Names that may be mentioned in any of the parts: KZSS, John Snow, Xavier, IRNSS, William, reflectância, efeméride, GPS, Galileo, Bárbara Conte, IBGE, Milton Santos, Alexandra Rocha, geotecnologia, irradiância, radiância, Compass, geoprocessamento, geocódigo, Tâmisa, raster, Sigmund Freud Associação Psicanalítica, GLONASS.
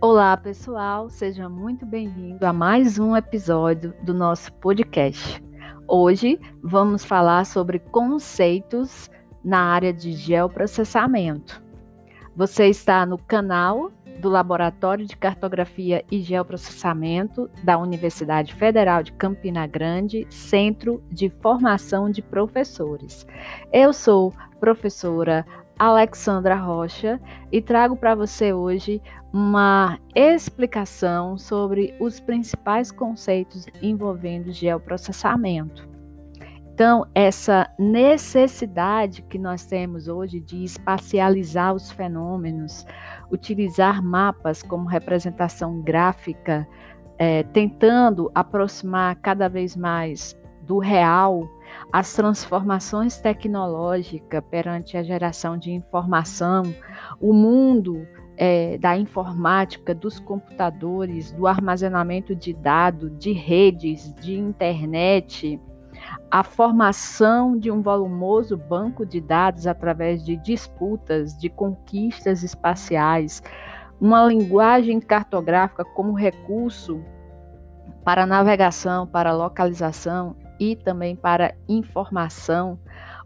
Olá pessoal, seja muito bem-vindo a mais um episódio do nosso podcast. Hoje vamos falar sobre conceitos na área de geoprocessamento. Você está no canal do Laboratório de Cartografia e Geoprocessamento da Universidade Federal de Campina Grande, Centro de Formação de Professores. Eu sou professora Alexandra Rocha e trago para você hoje uma explicação sobre os principais conceitos envolvendo geoprocessamento. Então, essa necessidade que nós temos hoje de espacializar os fenômenos, utilizar mapas como representação gráfica, tentando aproximar cada vez mais do real, as transformações tecnológicas perante a geração de informação, o mundo da informática, dos computadores, do armazenamento de dados, de redes, de internet, a formação de um volumoso banco de dados através de disputas, de conquistas espaciais, uma linguagem cartográfica como recurso para navegação, para localização e também para informação,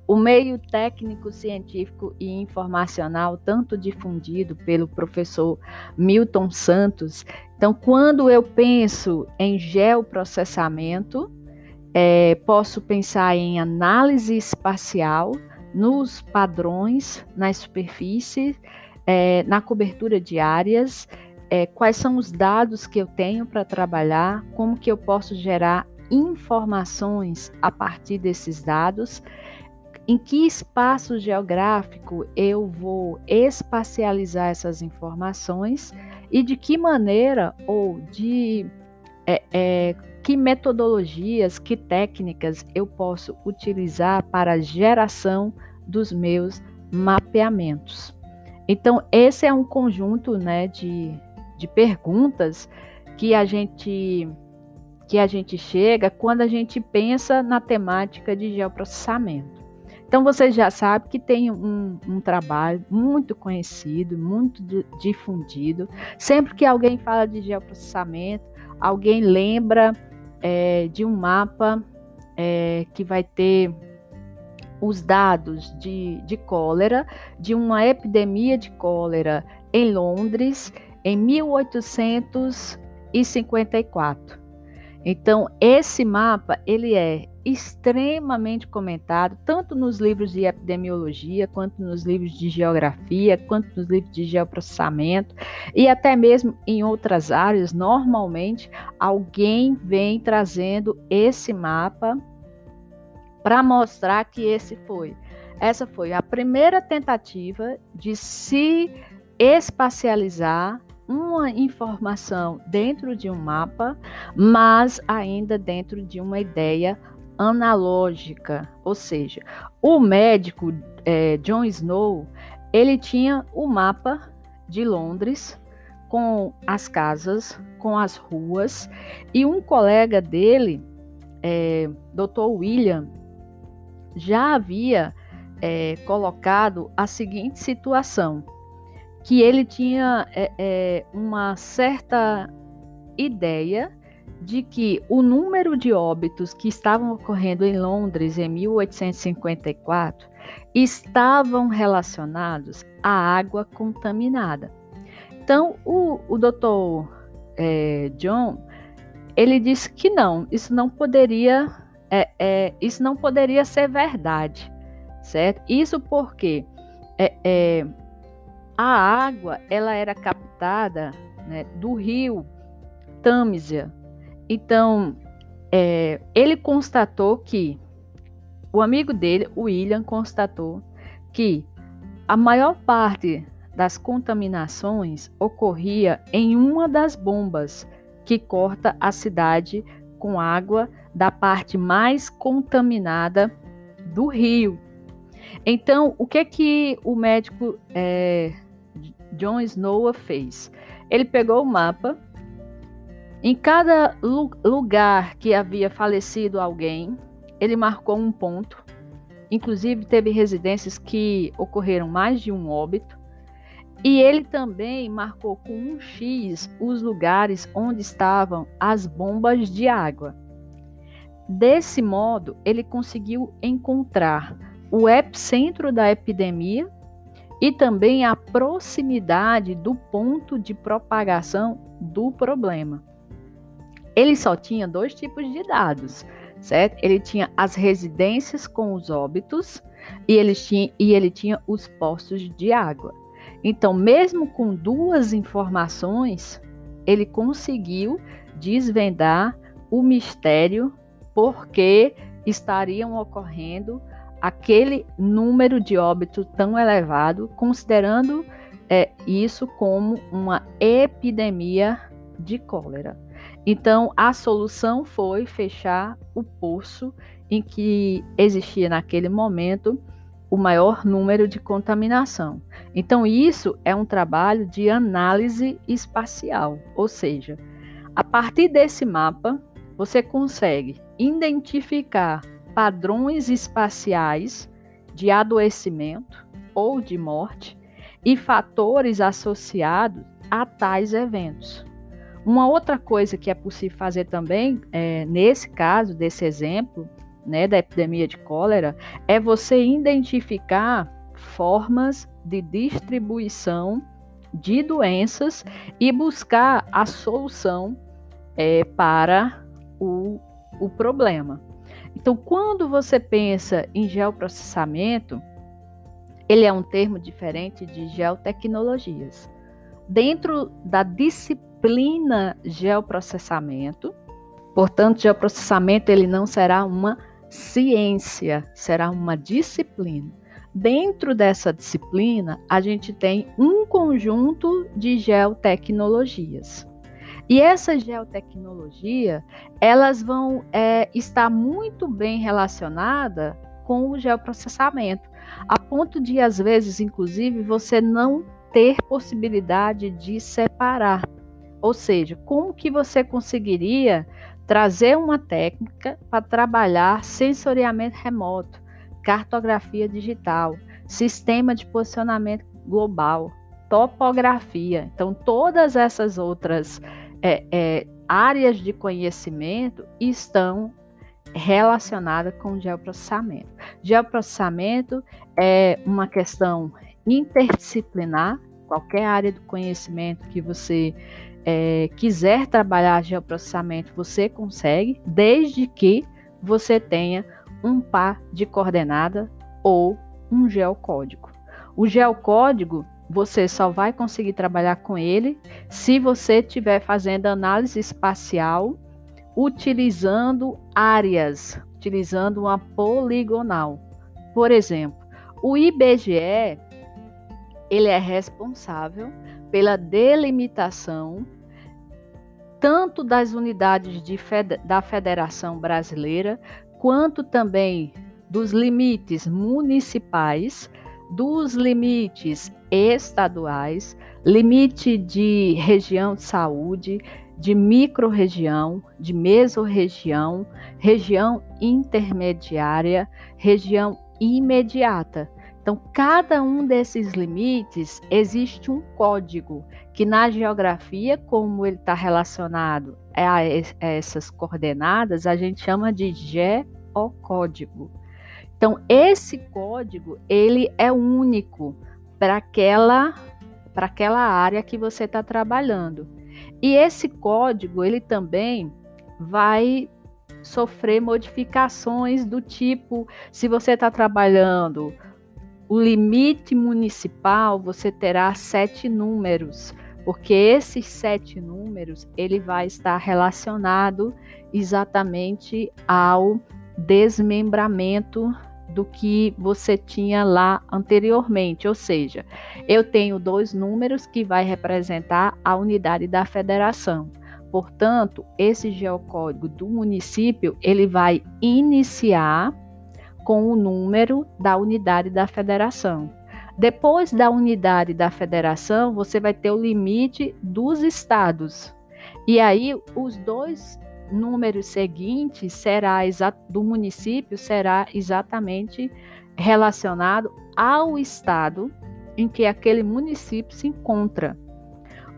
o meio técnico, científico e informacional, tanto difundido pelo professor Milton Santos. Então, quando eu penso em geoprocessamento, posso pensar em análise espacial, nos padrões, na superfície, na cobertura de áreas, quais são os dados que eu tenho para trabalhar, como que eu posso gerar informações a partir desses dados, em que espaço geográfico eu vou espacializar essas informações e de que maneira ou de que metodologias, que técnicas eu posso utilizar para a geração dos meus mapeamentos. Então, esse é um conjunto, de perguntas que a gente chega quando a gente pensa na temática de geoprocessamento. Então, você já sabe que tem um trabalho muito conhecido, muito difundido. Sempre que alguém fala de geoprocessamento, alguém lembra de um mapa que vai ter os dados de cólera, de uma epidemia de cólera em Londres, em 1854. Então, esse mapa, ele é extremamente comentado, tanto nos livros de epidemiologia, quanto nos livros de geografia, quanto nos livros de geoprocessamento, e até mesmo em outras áreas, normalmente, alguém vem trazendo esse mapa para mostrar que essa foi a primeira tentativa de se espacializar uma informação dentro de um mapa, mas ainda dentro de uma ideia analógica, ou seja, o médico John Snow, ele tinha o mapa de Londres com as casas, com as ruas, e um colega dele, Dr. William, já havia colocado a seguinte situação, que ele tinha uma certa ideia de que o número de óbitos que estavam ocorrendo em Londres em 1854 estavam relacionados à água contaminada. Então, o Dr. John, ele disse que não, isso não poderia ser verdade, certo? Isso porque a água, ela era captada do rio Tâmisa. Então, ele constatou que, o amigo dele, o William, constatou que a maior parte das contaminações ocorria em uma das bombas que corta a cidade com água da parte mais contaminada do rio. Então, o que o médico John Snow fez? Ele pegou o mapa, em cada lugar que havia falecido alguém, ele marcou um ponto, inclusive teve residências que ocorreram mais de um óbito, E ele também marcou com um X os lugares onde estavam as bombas de água. Desse modo, ele conseguiu encontrar o epicentro da epidemia e também a proximidade do ponto de propagação do problema. Ele só tinha dois tipos de dados, certo? Ele tinha as residências com os óbitos e ele tinha os postos de água. Então, mesmo com duas informações, ele conseguiu desvendar o mistério por que estariam ocorrendo aquele número de óbito tão elevado, considerando isso como uma epidemia de cólera. Então, a solução foi fechar o poço em que existia naquele momento o maior número de contaminação. Então, isso é um trabalho de análise espacial, ou seja, a partir desse mapa, você consegue identificar padrões espaciais de adoecimento ou de morte e fatores associados a tais eventos. Uma outra coisa que é possível fazer também, nesse caso, desse exemplo, né, da epidemia de cólera, é você identificar formas de distribuição de doenças e buscar a solução para o problema. Então, quando você pensa em geoprocessamento, ele é um termo diferente de geotecnologias. Dentro da disciplina geoprocessamento, portanto, geoprocessamento ele não será uma ciência, será uma disciplina. Dentro dessa disciplina, a gente tem um conjunto de geotecnologias. E essa geotecnologia, elas vão estar muito bem relacionada com o geoprocessamento, a ponto de, às vezes, inclusive, você não ter possibilidade de separar. Ou seja, como que você conseguiria trazer uma técnica para trabalhar sensoriamento remoto, cartografia digital, sistema de posicionamento global, topografia. Então, todas essas outras áreas de conhecimento estão relacionadas com geoprocessamento. Geoprocessamento é uma questão interdisciplinar, qualquer área do conhecimento que você quiser trabalhar geoprocessamento, você consegue, desde que você tenha um par de coordenada ou um geocódigo. O geocódigo, você só vai conseguir trabalhar com ele se você estiver fazendo análise espacial, utilizando áreas, utilizando uma poligonal. Por exemplo, o IBGE, ele é responsável pela delimitação tanto das unidades da Federação Brasileira, quanto também dos limites municipais, dos limites estaduais, limite de região de saúde, de microrregião, de mesorregião, região intermediária, região imediata. Então, cada um desses limites existe um código que na geografia, como ele está relacionado a essas coordenadas, a gente chama de geocódigo. Então, esse código, ele é único para aquela área que você está trabalhando. E esse código, ele também vai sofrer modificações do tipo, se você está trabalhando o limite municipal, você terá 7 números, porque esses 7 números, ele vai estar relacionado exatamente ao desmembramento do que você tinha lá anteriormente, ou seja, eu tenho 2 números que vai representar a unidade da federação. Portanto, esse geocódigo do município, ele vai iniciar com o número da unidade da federação. Depois da unidade da federação, você vai ter o limite dos estados. E aí, os 2 números seguintes do município será exatamente relacionado ao estado em que aquele município se encontra.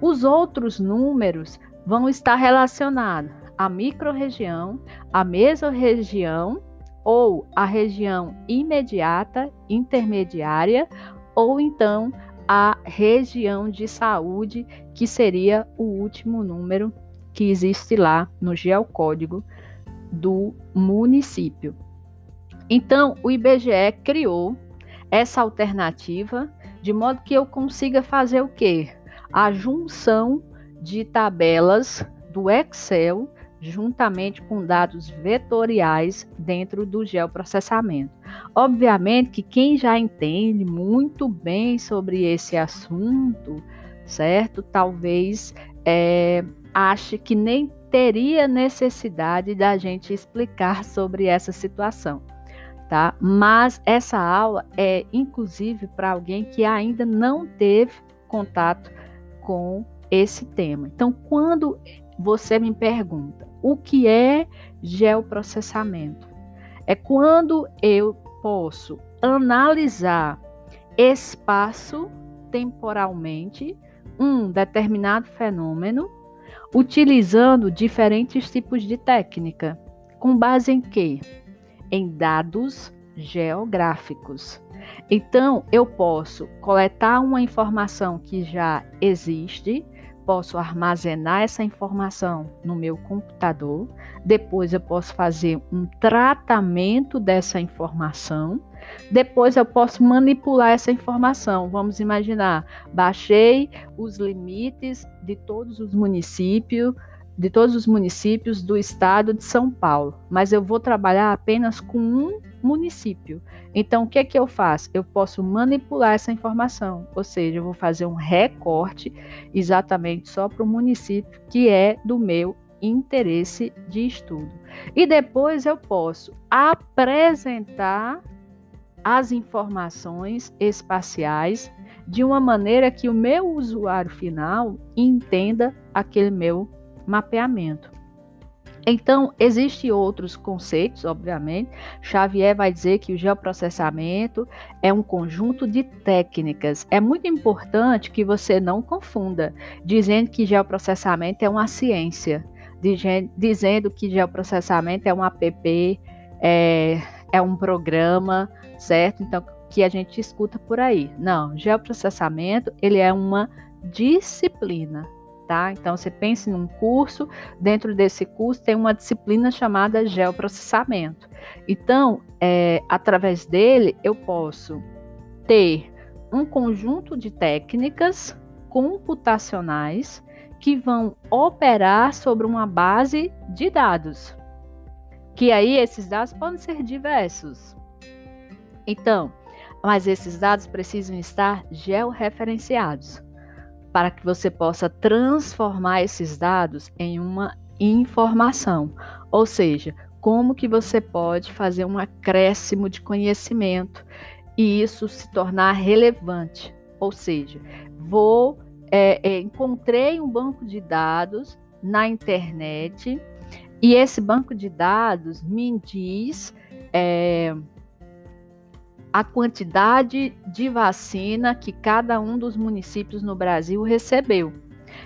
Os outros números vão estar relacionados à microrregião, à mesorregião ou à região imediata, intermediária, ou então à região de saúde, que seria o último número que existe lá no geocódigo do município. Então, o IBGE criou essa alternativa de modo que eu consiga fazer o quê? A junção de tabelas do Excel juntamente com dados vetoriais dentro do geoprocessamento. Obviamente que quem já entende muito bem sobre esse assunto, certo? Talvez ache que nem teria necessidade da gente explicar sobre essa situação, tá? Mas essa aula é inclusive para alguém que ainda não teve contato com esse tema. Então, quando você me pergunta o que é geoprocessamento, é quando eu posso analisar espaço temporalmente um determinado fenômeno utilizando diferentes tipos de técnica. Com base em quê? Em dados geográficos. Então, eu posso coletar uma informação que já existe, posso armazenar essa informação no meu computador, depois eu posso fazer um tratamento dessa informação, depois eu posso manipular essa informação. Vamos imaginar, baixei os limites de todos os municípios do estado de São Paulo, mas eu vou trabalhar apenas com um município. Então, o que é que eu faço? Eu posso manipular essa informação, ou seja, eu vou fazer um recorte exatamente só para o município que é do meu interesse de estudo. E depois eu posso apresentar as informações espaciais de uma maneira que o meu usuário final entenda aquele meu mapeamento. Então, existem outros conceitos, obviamente. Xavier vai dizer que o geoprocessamento é um conjunto de técnicas. É muito importante que você não confunda, dizendo que geoprocessamento é uma ciência, dizendo que geoprocessamento é um app, é um programa, certo? Então, que a gente escuta por aí. Não, geoprocessamento, ele é uma disciplina. Tá? Então, você pensa em um curso, dentro desse curso tem uma disciplina chamada geoprocessamento. Então, através dele, eu posso ter um conjunto de técnicas computacionais que vão operar sobre uma base de dados, que aí esses dados podem ser diversos. Então, mas esses dados precisam estar georreferenciados, para que você possa transformar esses dados em uma informação. Ou seja, como que você pode fazer um acréscimo de conhecimento e isso se tornar relevante. Ou seja, encontrei um banco de dados na internet e esse banco de dados me diz a quantidade de vacina que cada um dos municípios no Brasil recebeu.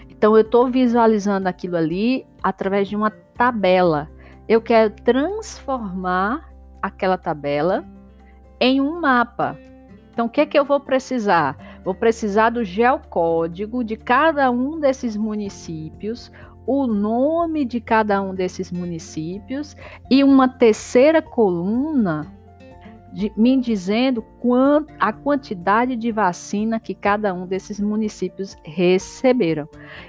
Então, eu estou visualizando aquilo ali através de uma tabela. Eu quero transformar aquela tabela em um mapa. Então, o que é que eu vou precisar? Vou precisar do geocódigo de cada um desses municípios, o nome de cada um desses municípios e uma terceira coluna me dizendo a quantidade de vacina que cada um desses municípios receberam.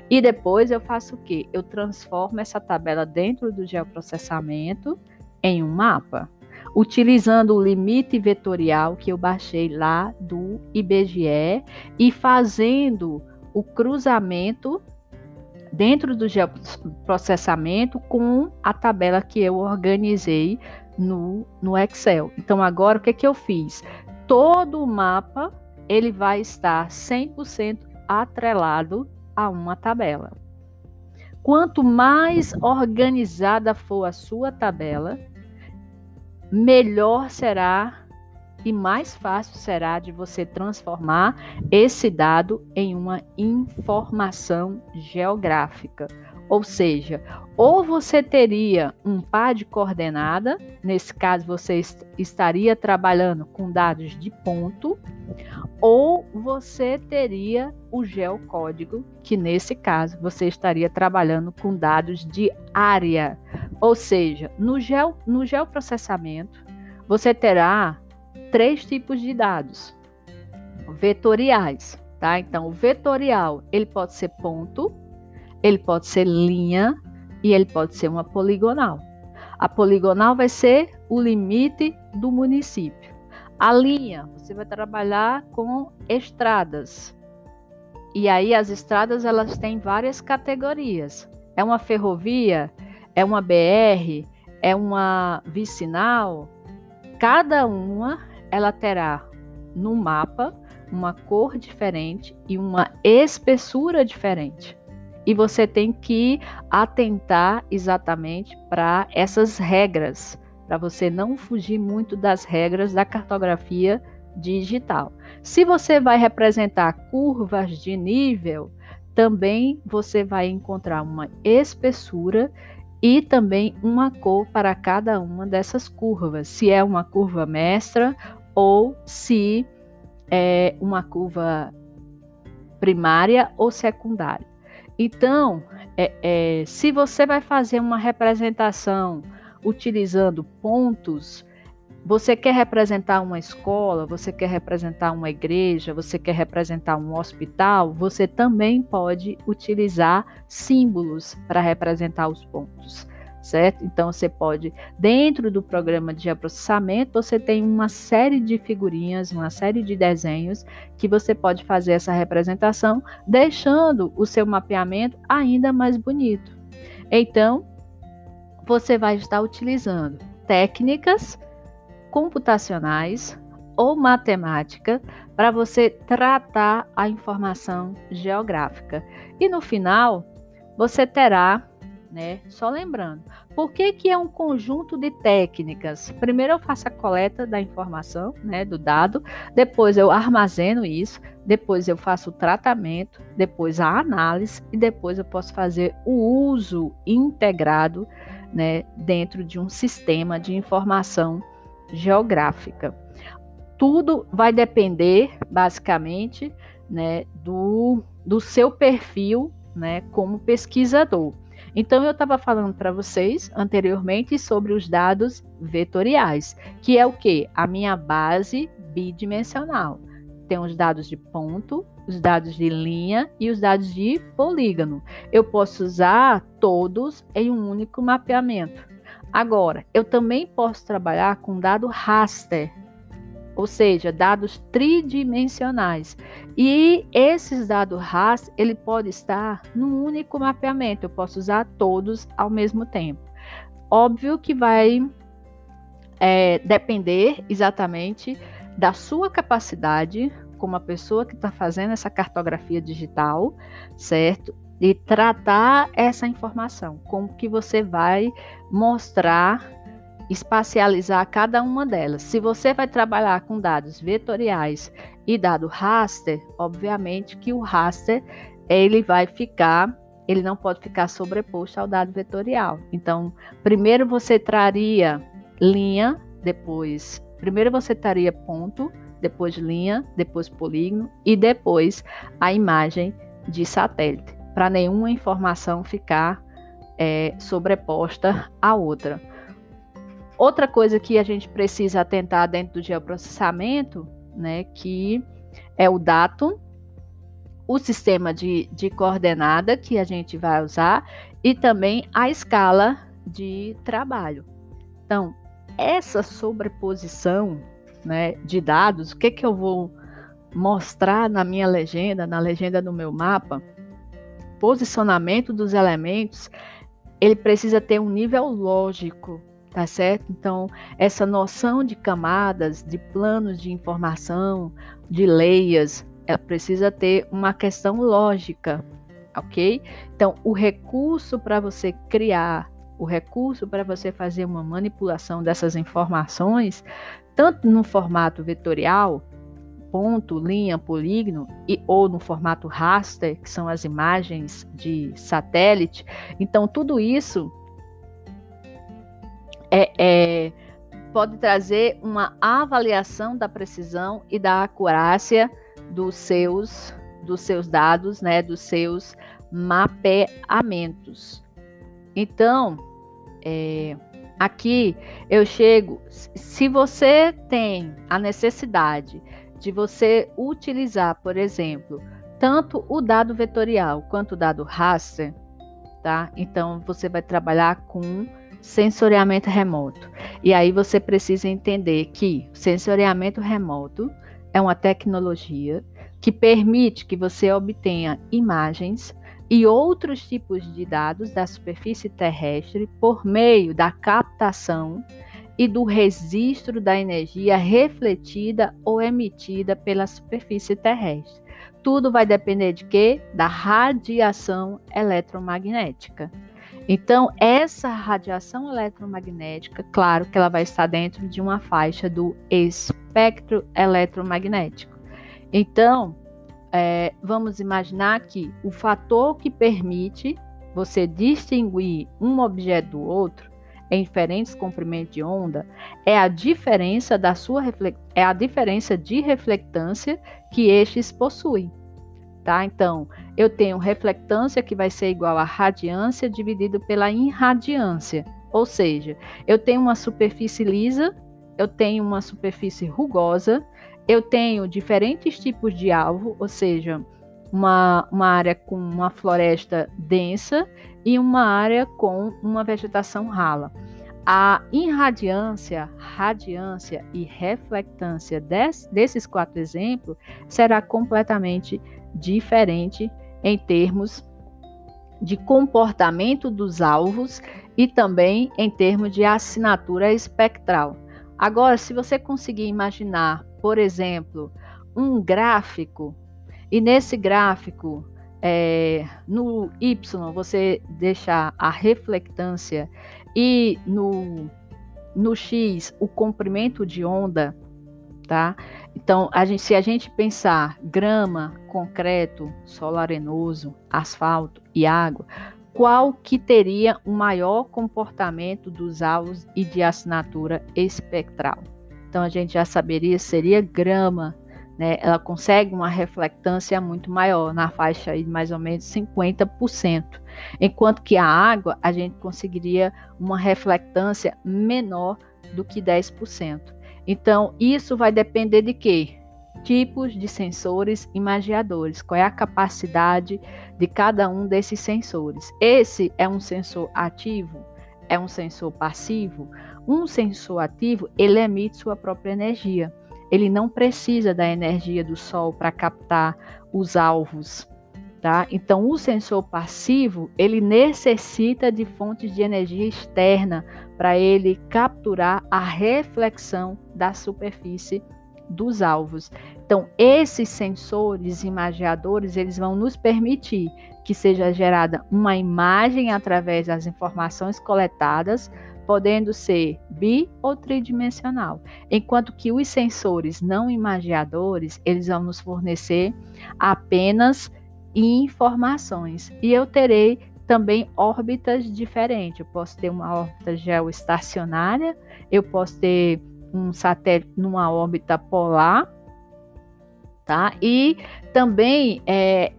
E depois eu faço o quê? Eu transformo essa tabela dentro do geoprocessamento em um mapa, utilizando o limite vetorial que eu baixei lá do IBGE e fazendo o cruzamento dentro do geoprocessamento com a tabela que eu organizei no Excel. Então, agora, o que é que eu fiz? Todo o mapa, ele vai estar 100% atrelado a uma tabela. Quanto mais organizada for a sua tabela, melhor será e mais fácil será de você transformar esse dado em uma informação geográfica. Ou seja, ou você teria um par de coordenada, nesse caso você estaria trabalhando com dados de ponto, ou você teria o geocódigo, que nesse caso você estaria trabalhando com dados de área. Ou seja, no geoprocessamento você terá três tipos de dados vetoriais, tá? Então, o vetorial, ele pode ser ponto, ele pode ser linha e ele pode ser uma poligonal. A poligonal vai ser o limite do município. A linha, você vai trabalhar com estradas. E aí as estradas, elas têm várias categorias. É uma ferrovia, é uma BR, é uma vicinal. Cada uma, ela terá no mapa uma cor diferente e uma espessura diferente. E você tem que atentar exatamente para essas regras, para você não fugir muito das regras da cartografia digital. Se você vai representar curvas de nível, também você vai encontrar uma espessura e também uma cor para cada uma dessas curvas, se é uma curva mestra ou se é uma curva primária ou secundária. Então, se você vai fazer uma representação utilizando pontos, você quer representar uma escola, você quer representar uma igreja, você quer representar um hospital, você também pode utilizar símbolos para representar os pontos, certo? Então, você pode, dentro do programa de geoprocessamento, você tem uma série de figurinhas, uma série de desenhos que você pode fazer essa representação, deixando o seu mapeamento ainda mais bonito. Então, você vai estar utilizando técnicas computacionais ou matemática para você tratar a informação geográfica. E no final, você terá, né? Só lembrando, por que é um conjunto de técnicas? Primeiro eu faço a coleta da informação, né, do dado, depois eu armazeno isso, depois eu faço o tratamento, depois a análise e depois eu posso fazer o uso integrado, né, dentro de um sistema de informação geográfica. Tudo vai depender, basicamente, né, do seu perfil, né, como pesquisador. Então, eu estava falando para vocês anteriormente sobre os dados vetoriais, que é o quê? A minha base bidimensional. Tem os dados de ponto, os dados de linha e os dados de polígono. Eu posso usar todos em um único mapeamento. Agora, eu também posso trabalhar com dado raster, ou seja, dados tridimensionais. E esses dados raster, ele pode estar num único mapeamento, eu posso usar todos ao mesmo tempo. Óbvio que vai depender exatamente da sua capacidade como a pessoa que está fazendo essa cartografia digital, certo? De tratar essa informação, como que você vai mostrar, espacializar cada uma delas. Se você vai trabalhar com dados vetoriais e dado raster, obviamente que o raster, ele não pode ficar sobreposto ao dado vetorial. Então, primeiro você traria ponto, depois linha, depois polígono e depois a imagem de satélite, para nenhuma informação ficar sobreposta à outra. Outra coisa que a gente precisa atentar dentro do geoprocessamento, né, que é o datum, o sistema de coordenada que a gente vai usar e também a escala de trabalho. Então, essa sobreposição, né, de dados, o que eu vou mostrar na minha legenda, na legenda do meu mapa, posicionamento dos elementos, ele precisa ter um nível lógico, tá certo? Então, essa noção de camadas, de planos de informação, de layers, ela precisa ter uma questão lógica, ok? Então, o recurso para você criar, o recurso para você fazer uma manipulação dessas informações tanto no formato vetorial, ponto, linha, polígono, ou no formato raster, que são as imagens de satélite. Então, tudo isso pode trazer uma avaliação da precisão e da acurácia dos seus dados, né, dos seus mapeamentos. Então, aqui eu chego, se você tem a necessidade de você utilizar, por exemplo, tanto o dado vetorial quanto o dado raster, tá? Então, você vai trabalhar com sensoriamento remoto. E aí você precisa entender que sensoriamento remoto é uma tecnologia que permite que você obtenha imagens e outros tipos de dados da superfície terrestre por meio da captação e do registro da energia refletida ou emitida pela superfície terrestre. Tudo vai depender de quê? Da radiação eletromagnética. Então, essa radiação eletromagnética, claro que ela vai estar dentro de uma faixa do espectro eletromagnético. Então, vamos imaginar que o fator que permite você distinguir um objeto do outro em diferentes comprimentos de onda é a diferença de reflectância que estes possuem. Tá? Então, eu tenho reflectância que vai ser igual a radiância dividido pela irradiância. Ou seja, eu tenho uma superfície lisa, eu tenho uma superfície rugosa, eu tenho diferentes tipos de alvo, ou seja, uma área com uma floresta densa e uma área com uma vegetação rala. A irradiância, radiância e reflectância desses quatro exemplos será completamente diferente em termos de comportamento dos alvos e também em termos de assinatura espectral. Agora, se você conseguir imaginar, por exemplo, um gráfico, e nesse gráfico, no Y, você deixar a reflectância e no X, o comprimento de onda, tá? Então, se a gente pensar grama, concreto, solo arenoso, asfalto e água, qual que teria o maior comportamento dos alvos e de assinatura espectral? Então, a gente já saberia, seria grama, né? Ela consegue uma reflectância muito maior, na faixa de mais ou menos 50%, enquanto que a água, a gente conseguiria uma reflectância menor do que 10%. Então, isso vai depender de quê? Tipos de sensores imagiadores, qual é a capacidade de cada um desses sensores. Esse é um sensor ativo, é um sensor passivo. Um sensor ativo, ele emite sua própria energia. Ele não precisa da energia do sol para captar os alvos, tá? Então, o sensor passivo, ele necessita de fontes de energia externa para ele capturar a reflexão da superfície dos alvos. Então, esses sensores imagiadores, eles vão nos permitir que seja gerada uma imagem através das informações coletadas, podendo ser bi- ou tridimensional, enquanto que os sensores não imagiadores, eles vão nos fornecer apenas informações, e eu terei também órbitas diferentes. Eu posso ter uma órbita geoestacionária, eu posso ter um satélite numa órbita polar, tá? E também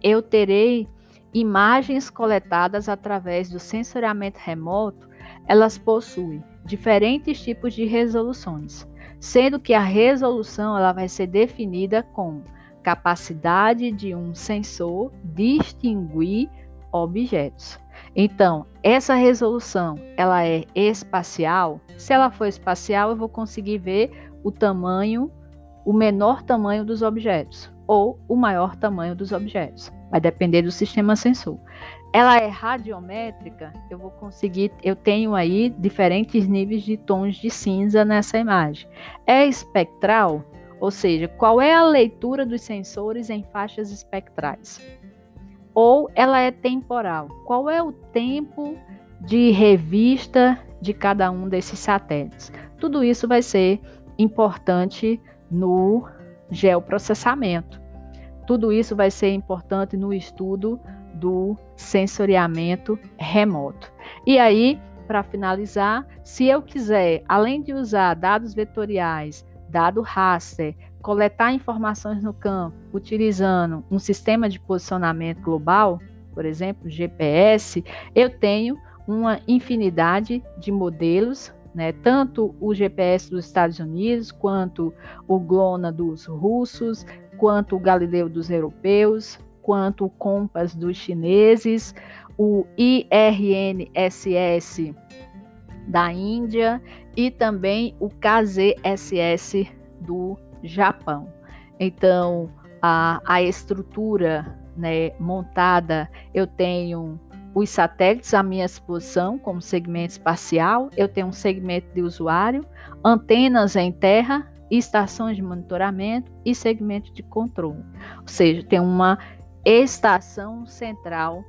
eu terei imagens coletadas através do sensoriamento remoto. Elas possuem diferentes tipos de resoluções, sendo que a resolução ela vai ser definida como capacidade de um sensor distinguir objetos. Então, essa resolução ela é espacial. Se ela for espacial, eu vou conseguir ver o tamanho, o menor tamanho dos objetos ou o maior tamanho dos objetos. Vai depender do sistema sensor. Ela é radiométrica, eu vou conseguir, eu tenho aí diferentes níveis de tons de cinza nessa imagem. É espectral, ou seja, qual é a leitura dos sensores em faixas espectrais? Ou ela é temporal, qual é o tempo de revista de cada um desses satélites? Tudo isso vai ser importante no geoprocessamento. Tudo isso vai ser importante no estudo do sensoriamento remoto. E aí, para finalizar, se eu quiser, além de usar dados vetoriais, dado raster, coletar informações no campo, utilizando um sistema de posicionamento global, por exemplo, GPS, eu tenho uma infinidade de modelos, né? Tanto o GPS dos Estados Unidos, quanto o GLONASS dos russos, quanto o Galileo dos europeus, quanto o Compass dos chineses, o IRNSS da Índia e também o KZSS do Japão. Então, a estrutura, né, montada, eu tenho os satélites à minha disposição como segmento espacial, eu tenho um segmento de usuário, antenas em terra, estações de monitoramento e segmento de controle. Ou seja, tem uma estação central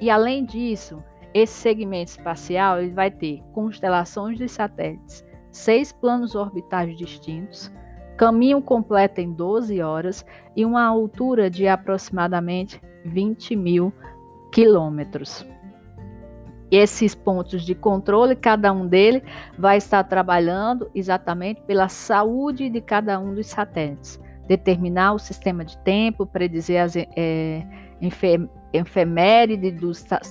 e, além disso, esse segmento espacial ele vai ter constelações de satélites, 6 planos orbitais distintos, caminho completo em 12 horas e uma altura de aproximadamente 20.000 quilômetros. Esses pontos de controle, cada um deles vai estar trabalhando exatamente pela saúde de cada um dos satélites, determinar o sistema de tempo, predizer as efemérides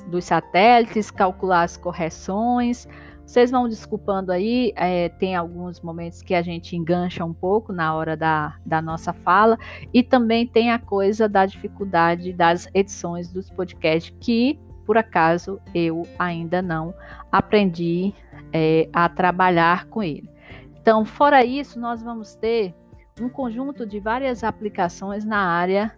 dos satélites, calcular as correções. Vocês vão desculpando aí, tem alguns momentos que a gente engancha um pouco na hora da nossa fala, e também tem a coisa da dificuldade das edições dos podcasts, que, por acaso, eu ainda não aprendi a trabalhar com ele. Então, fora isso, nós vamos ter um conjunto de várias aplicações na área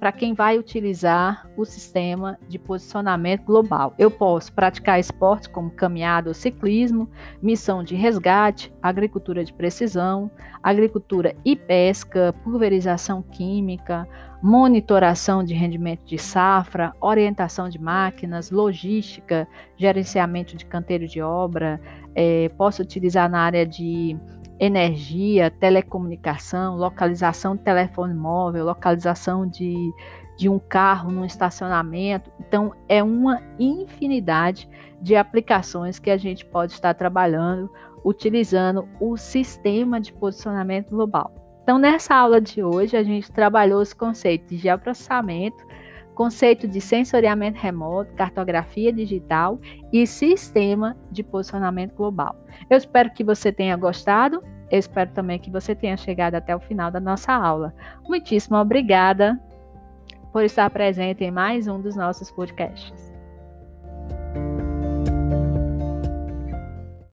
para quem vai utilizar o sistema de posicionamento global. Eu posso praticar esportes como caminhada ou ciclismo, missão de resgate, agricultura de precisão, agricultura e pesca, pulverização química, monitoração de rendimento de safra, orientação de máquinas, logística, gerenciamento de canteiro de obra, posso utilizar na área de energia, telecomunicação, localização de telefone móvel, localização de um carro num estacionamento. Então, é uma infinidade de aplicações que a gente pode estar trabalhando utilizando o sistema de posicionamento global. Então, nessa aula de hoje, a gente trabalhou os conceitos de geoprocessamento, conceito de sensoriamento remoto, cartografia digital e sistema de posicionamento global. Eu espero que você tenha gostado, eu espero também que você tenha chegado até o final da nossa aula. Muitíssimo obrigada por estar presente em mais um dos nossos podcasts.